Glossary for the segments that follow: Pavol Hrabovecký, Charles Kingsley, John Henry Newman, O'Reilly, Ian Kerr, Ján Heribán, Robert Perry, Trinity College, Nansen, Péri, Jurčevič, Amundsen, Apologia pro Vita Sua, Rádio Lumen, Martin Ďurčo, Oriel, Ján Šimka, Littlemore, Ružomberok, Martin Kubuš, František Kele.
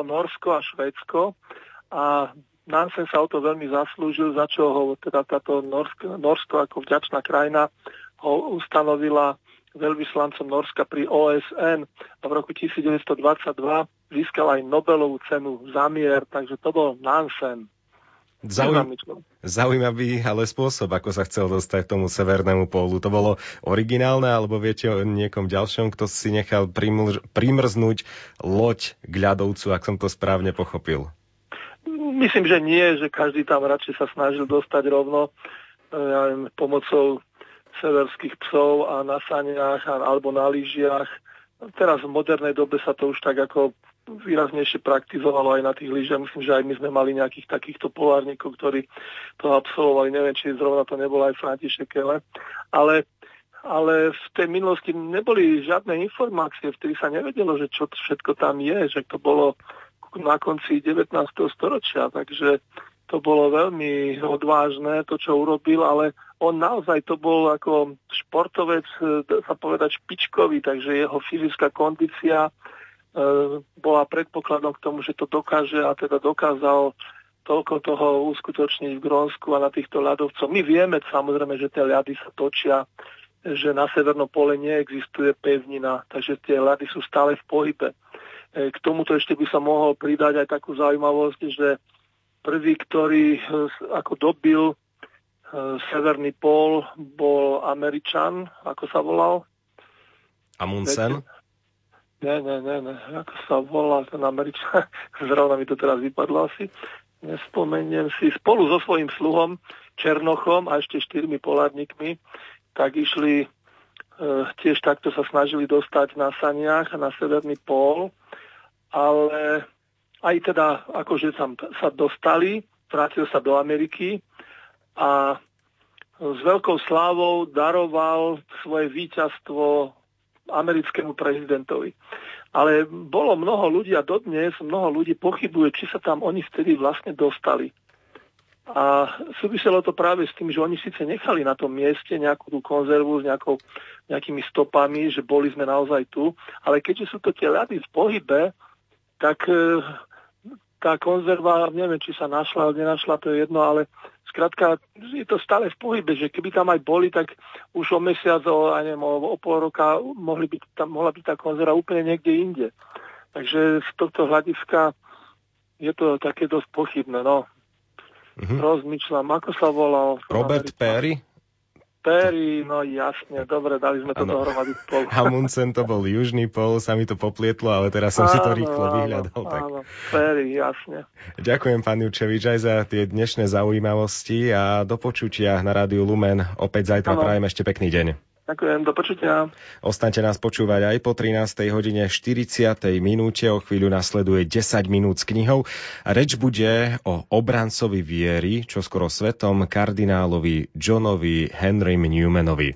po Norsko a Švédsko a Nansen sa o to veľmi zaslúžil, za čo ho teda táto Norsko ako vďačná krajina ho ustanovila veľvyslancom Norska pri OSN a v roku 1922 získal aj Nobelovú cenu za mier, takže to bol Nansen. Zaujímavý, ale spôsob, ako sa chcel dostať k tomu severnému pólu. To bolo originálne, alebo viete o niekom ďalšom, kto si nechal primrznúť loď k ľadovcu, ak som to správne pochopil? Myslím, že nie, že každý tam radšej sa snažil dostať rovno pomocou severských psov a na saniach alebo na lyžiach. Teraz v modernej dobe sa to už tak ako výraznejšie praktizovalo aj na tých lyžiach. Myslím, že aj my sme mali nejakých takýchto polárnikov, ktorí to absolvovali. Neviem, či zrovna to nebol aj František Kele. Ale v tej minulosti neboli žiadne informácie, vtedy sa nevedelo, že čo všetko tam je, že to bolo na konci 19. storočia. Takže to bolo veľmi odvážne, to, čo urobil, ale on naozaj to bol ako športovec, dá sa povedať, špičkový, takže jeho fyzická kondícia bola predpokladom k tomu, že to dokáže a teda dokázal toľko toho uskutočniť v Grónsku a na týchto ľadovcoch. My vieme samozrejme, že tie ľady sa točia, že na Severnom pole neexistuje pevnina, takže tie ľady sú stále v pohybe. K tomuto ešte by sa mohol pridať aj takú zaujímavosť, že prvý, ktorý ako dobil Severný pól, bol Američan, ako sa volal? Amundsen? Nie. Ako sa volal ten Američan? Zrovna mi to teraz vypadlo asi. Nespomeniem si. Spolu so svojím sluhom, Černochom a ešte 4 polárnikmi, tak išli, tiež takto sa snažili dostať na saniach na Severný pól, ale aj teda akože sa dostali, vrátil sa do Ameriky a s veľkou slávou daroval svoje víťazstvo americkému prezidentovi. Ale bolo mnoho ľudí a dodnes mnoho ľudí pochybuje, či sa tam oni vtedy vlastne dostali. A súviselo to práve s tým, že oni síce nechali na tom mieste nejakú tú konzervu s nejakými stopami, že boli sme naozaj tu, ale keďže sú to tie ľady v pohybe, tak tá konzerva, neviem, či sa našla, nenašla, to je jedno, ale skrátka je to stále v pohybe, že keby tam aj boli, tak už o mesiac, o pol roka mohla byť tá konzerva úplne niekde inde. Takže z tohto hľadiska je to také dosť pochybné, no. Rozmýšľam, ako sa volal? Robert Perry? Péri, no jasne, dobre, dali sme to dohromady spolu. Amundsen to bol južný pol, sa mi to poplietlo, ale teraz som si to rýchlo vyhľadal. Tak. Áno, Péri, jasne. Ďakujem, pán Jurčevič, aj za tie dnešné zaujímavosti a do počutia na Rádiu Lumen. Opäť zajtra prajem ešte pekný deň. Ďakujem, do počutia. Ostaňte nás počúvať aj po 13:40. O chvíľu nasleduje 10 minút s knihou. Reč bude o obrancovi viery, čo skoro svetom, kardinálovi Johnovi Henrym Newmanovi.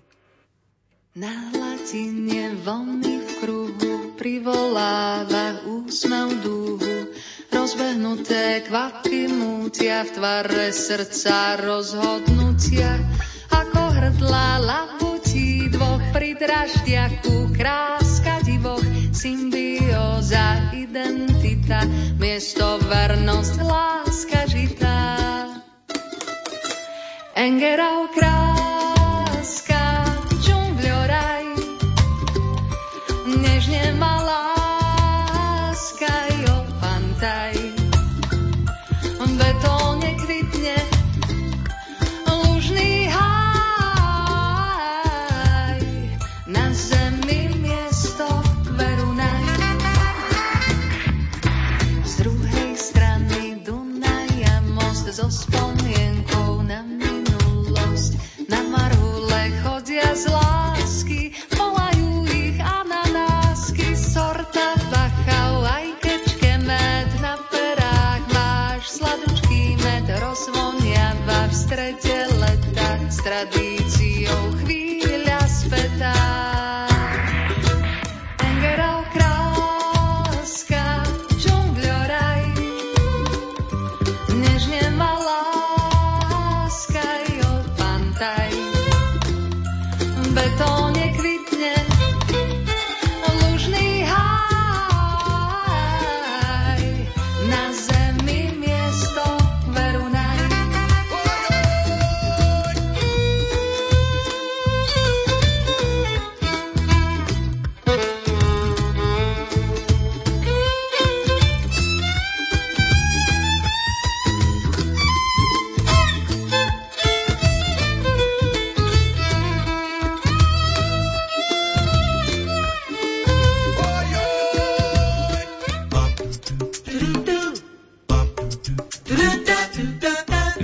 Na hladine vlny v kruhu privoláva úsmev dúhu. Rozbehnuté kvapky mútia v tvare srdca rozhodnutia. Ako hrdla laputí dvoch pri draždiaku, kráska divoch, symbióza, identita, miesto vernosť, láska žitá. Engerov kráska, džungľo raj, nežne ma láska, jo pantaj, betóne kvitne, lužný háj. So spomienkou na minulosť, na marhule chodia z lásky, volajú ich ananásky, sorta bachau, aj kečke med na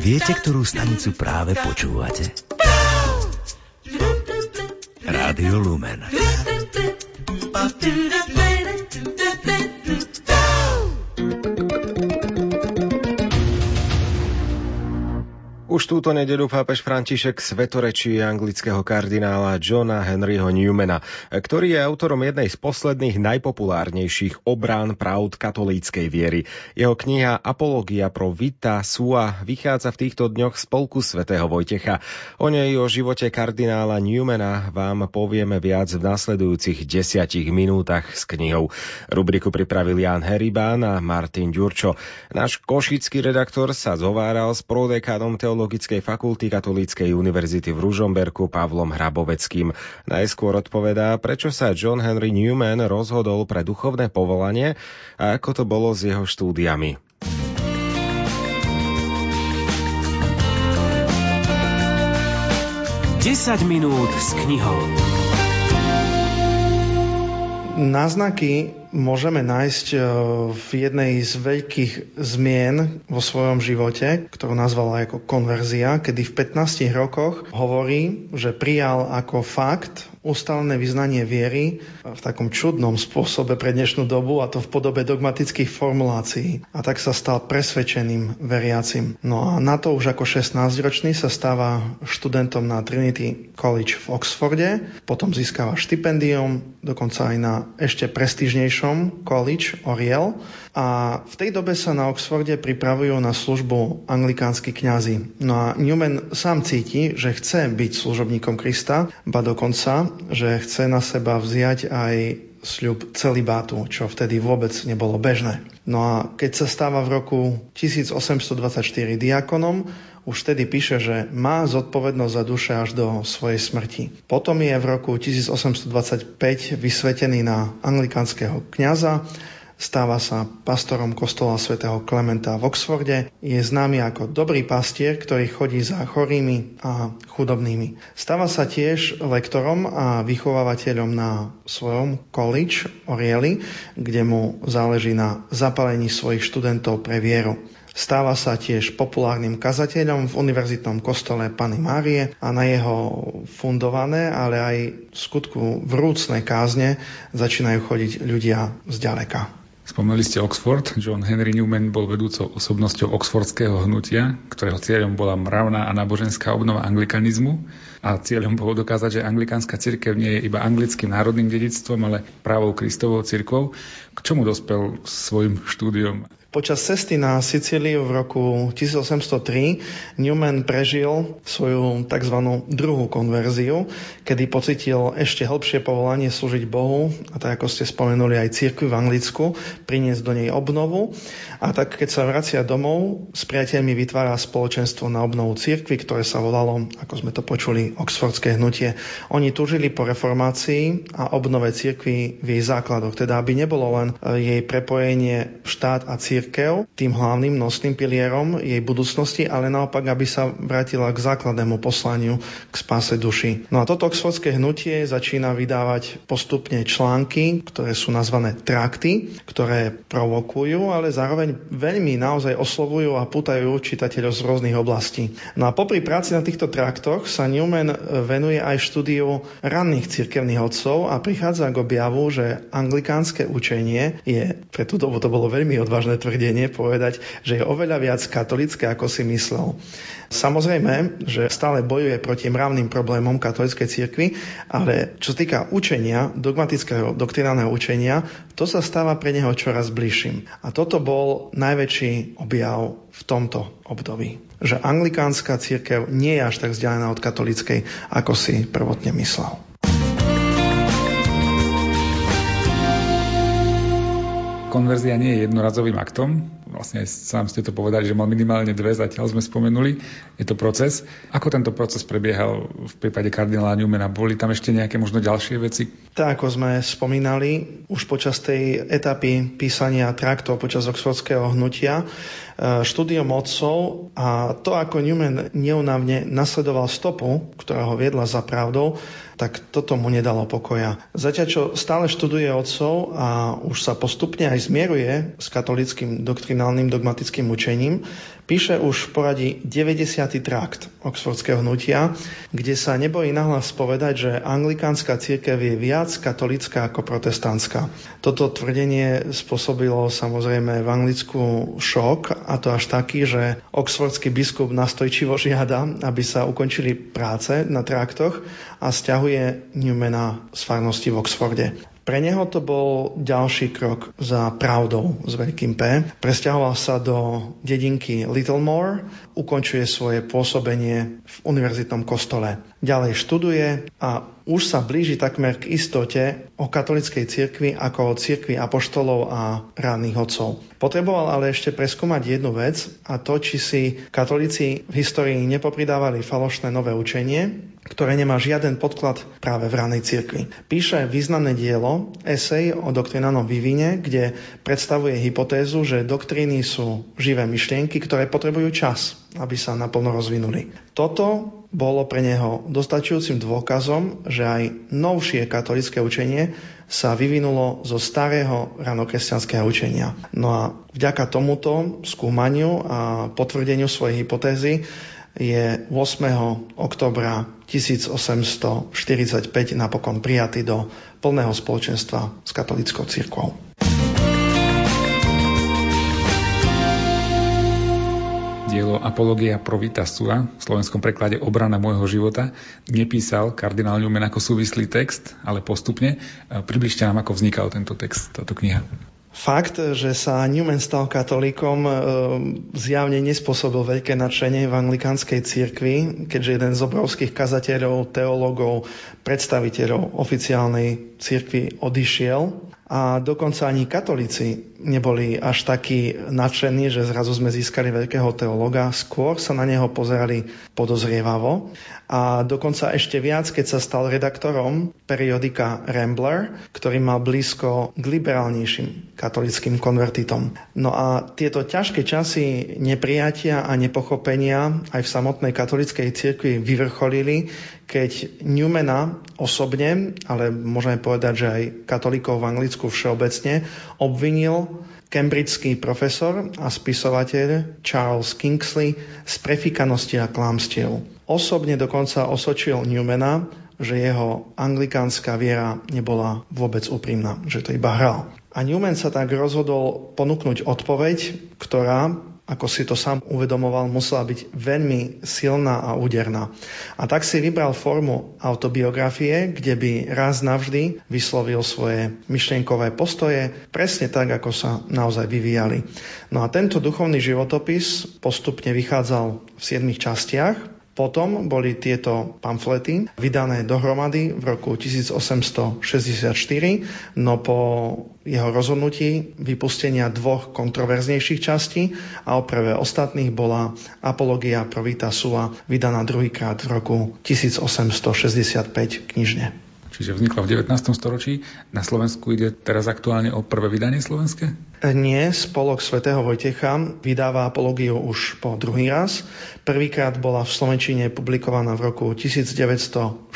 Viete, ktorú stanicu práve počúvate? Rádio Lumen. Už túto nedeľu pápež František svetorečí anglického kardinála Johna Henryho Newmana, ktorý je autorom jednej z posledných najpopulárnejších obrán pravd katolíckej viery. Jeho kniha Apologia pro Vita Sua vychádza v týchto dňoch z polku svätého Vojtecha. O nej, o živote kardinála Newmana vám povieme viac v nasledujúcich 10 minútach s knihou. Rubriku pripravil Ján Heribán a Martin Ďurčo. Náš košický redaktor sa zováral s prodekanom Teologickej fakulty Katolíckej univerzity v Ružomberku Pavlom Hraboveckým. Najskôr odpovedá, prečo sa John Henry Newman rozhodol pre duchovné povolanie a ako to bolo s jeho štúdiami. Desať minút s knihou. Náznaky môžeme nájsť v jednej z veľkých zmien vo svojom živote, ktorú nazvala ako konverzia, kedy v 15 rokoch hovorí, že prijal ako fakt ustalené vyznanie viery v takom čudnom spôsobe pre dnešnú dobu, a to v podobe dogmatických formulácií. A tak sa stal presvedčeným veriacim. No a na to už ako 16-ročný sa stáva študentom na Trinity College v Oxforde, potom získava štipendium, dokonca aj na ešte prestížnejšom college Oriel, a v tej dobe sa na Oxforde pripravujú na službu anglikánsky kňazi. No a Newman sám cíti, že chce byť služobníkom Krista, ba dokonca, že chce na seba vziať aj sľub celibátu, čo vtedy vôbec nebolo bežné. No a keď sa stáva v roku 1824 diakonom, už vtedy píše, že má zodpovednosť za duše až do svojej smrti. Potom je v roku 1825 vysvetený na anglikánskeho kňaza, stáva sa pastorom kostola svätého Klementa v Oxforde, je známy ako dobrý pastier, ktorý chodí za chorými a chudobnými. Stáva sa tiež lektorom a vychovávateľom na svojom college O'Reilly, kde mu záleží na zapálení svojich študentov pre vieru. Stáva sa tiež populárnym kazateľom v univerzitnom kostole Panny Márie a na jeho fundované, ale aj v skutku vrúcne kázne začínajú chodiť ľudia zďaleka. Spomneli ste Oxford. John Henry Newman bol vedúcou osobnosťou oxfordského hnutia, ktorého cieľom bola mravná a náboženská obnova anglikanizmu. A cieľom bolo dokázať, že anglikánska cirkev nie je iba anglickým národným dedičstvom, ale právou Kristovou cirkvou. K čomu dospel svojim štúdiom? Počas cesty na Sicíliu v roku 1803 Newman prežil svoju tzv. Druhú konverziu, kedy pocitil ešte hlbšie povolanie slúžiť Bohu, a tak ako ste spomenuli aj cirkvi v Anglicku, priniesť do nej obnovu. A tak keď sa vracia domov, s priateľmi vytvára spoločenstvo na obnovu cirkvi, ktoré sa volalo, ako sme to počuli, Oxfordské hnutie. Oni túžili po reformácii a obnove cirkvi v jej základoch, teda aby nebolo len jej prepojenie štát a cirkev tým hlavným nosným pilierom jej budúcnosti, ale naopak, aby sa vrátila k základnému poslaniu, k spáse duši. No a toto oxfordské hnutie začína vydávať postupne články, ktoré sú nazvané trakty, ktoré provokujú, ale zároveň veľmi naozaj oslovujú a pútajú čitateľov z rôznych oblastí. No a popri práci na týchto traktoch sa Newman venuje aj štúdiu ranných cirkevných otcov a prichádza k objavu, že anglikánske učenie je, pre tú dobu to bolo veľmi odvážne tvrdenie povedať, že je oveľa viac katolické, ako si myslel. Samozrejme, že stále bojuje proti mravným problémom katolíckej cirkvi, ale čo sa týka učenia, dogmatického doktrinálneho učenia, to sa stáva pre neho čoraz bližším. A toto bol najväčší objav v tomto období. Že anglikánska cirkev nie je až tak vzdialená od katolíckej, ako si prvotne myslel. Konverzia nie je jednorazovým aktom. Vlastne sám ste to povedali, že mal minimálne dve, zatiaľ sme spomenuli. Je to proces. Ako tento proces prebiehal v prípade kardinála Newmana? Boli tam ešte nejaké možno ďalšie veci? Tak, ako sme spomínali, už počas tej etapy písania traktov počas oxfordského hnutia, štúdium otcov a to, ako Newman neunavne nasledoval stopu, ktorá ho viedla za pravdou, tak toto mu nedalo pokoja. Zatiaľ, čo stále študuje otcov a už sa postupne aj zmieruje s katolíckym doktrinálnym nominálnym dogmatickým učením, píše už v poradí 90. trakt Oxfordského hnutia, kde sa nebojí nahlas povedať, že anglikánska cirkev je viac katolícka ako protestantská. Toto tvrdenie spôsobilo samozrejme v Anglicku šok, a to až taký, že oxfordský biskup nastojčivo žiada, aby sa ukončili práce na traktoch a sťahuje Newmana z farnosti v Oxforde. Pre neho to bol ďalší krok za pravdou s veľkým P. Presťahoval sa do dedinky Littlemore, ukončuje svoje pôsobenie v univerzitnom kostole. Ďalej študuje a už sa blíži takmer k istote o katolíckej cirkvi ako o cirkvi apoštolov a ranných otcov. Potreboval ale ešte preskúmať jednu vec, a to, či si katolíci v histórii nepopridávali falošné nové učenie, ktoré nemá žiaden podklad práve v ranej cirkvi. Píše významné dielo, esej o doktrinálnom vývine, kde predstavuje hypotézu, že doktríny sú živé myšlienky, ktoré potrebujú čas, aby sa naplno rozvinuli. Toto bolo pre neho dostačujúcim dôkazom, že aj novšie katolícke učenie sa vyvinulo zo starého ranokresťanského učenia. No a vďaka tomuto skúmaniu a potvrdeniu svojej hypotézy je 8. oktobra 1845 napokon prijatý do plného spoločenstva s katolíckou cirkvou. Dielo Apologia pro vita sua, v slovenskom preklade Obrana môjho života, nepísal kardinál Newman ako súvislý text, ale postupne. Približte nám, ako vznikal tento text, táto kniha. Fakt, že sa Newman stal katolíkom, zjavne nespôsobil veľké nadšenie v anglikánskej cirkvi, keďže jeden z obrovských kazateľov, teológov, predstaviteľov oficiálnej cirkvi odišiel. A dokonca ani katolíci neboli až takí nadšení, že zrazu sme získali veľkého teológa. Skôr sa na neho pozerali podozrievavo. A dokonca ešte viac, keď sa stal redaktorom periodika Rambler, ktorý mal blízko k liberálnejším katolíckym konvertitom. No a tieto ťažké časy neprijatia a nepochopenia aj v samotnej katolíckej cirkvi vyvrcholili, keď Newmana osobne, ale môžeme povedať, že aj katolíkov v Anglicku všeobecne, obvinil cambridgeský profesor a spisovateľ Charles Kingsley z prefíkanosti a klámstiev. Osobne dokonca osočil Newmana, že jeho anglikánska viera nebola vôbec úprimná, že to iba hral. A Newman sa tak rozhodol ponúknuť odpoveď, ktorá, ako si to sám uvedomoval, musela byť veľmi silná a úderná. A tak si vybral formu autobiografie, kde by raz navždy vyslovil svoje myšlienkové postoje, presne tak, ako sa naozaj vyvíjali. No a tento duchovný životopis postupne vychádzal v 7 častiach. Potom boli tieto pamflety vydané dohromady v roku 1864, no po jeho rozhodnutí vypustenia 2 kontroverznejších častí a oprave ostatných bola Apologia pro vita sua, vydaná druhýkrát v roku 1865 knižne. Čiže vznikla v 19. storočí. Na Slovensku ide teraz aktuálne o prvé vydanie slovenské? Nie, Spolok svätého Vojtecha vydáva Apologiu už po druhý raz. Prvýkrát bola v slovenčine publikovaná v roku 1943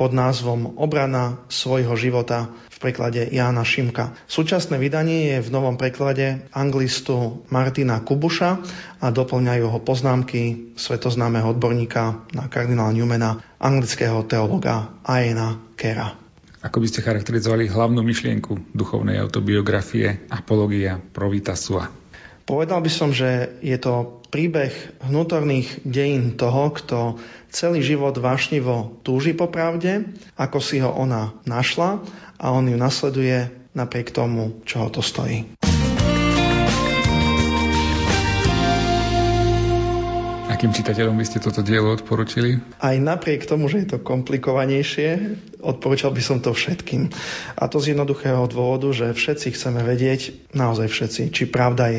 pod názvom Obrana svojho života v preklade Jána Šimka. Súčasné vydanie je v novom preklade anglistu Martina Kubuša a doplňajú ho poznámky svetoznámeho odborníka na kardinála Newmana, anglického teologa Iana Kerra. Ako by ste charakterizovali hlavnú myšlienku duchovnej autobiografie Apologia pro vita sua? Povedal by som, že je to príbeh vnútorných dejín toho, kto celý život vášnivo túži po pravde, ako si ho ona našla, a on ju nasleduje napriek tomu, čo ho to stojí. Akým čitateľom by ste toto dielo odporučili? Aj napriek tomu, že je to komplikovanejšie, odporúčal by som to všetkým. A to z jednoduchého dôvodu, že všetci chceme vedieť, naozaj všetci, či pravda je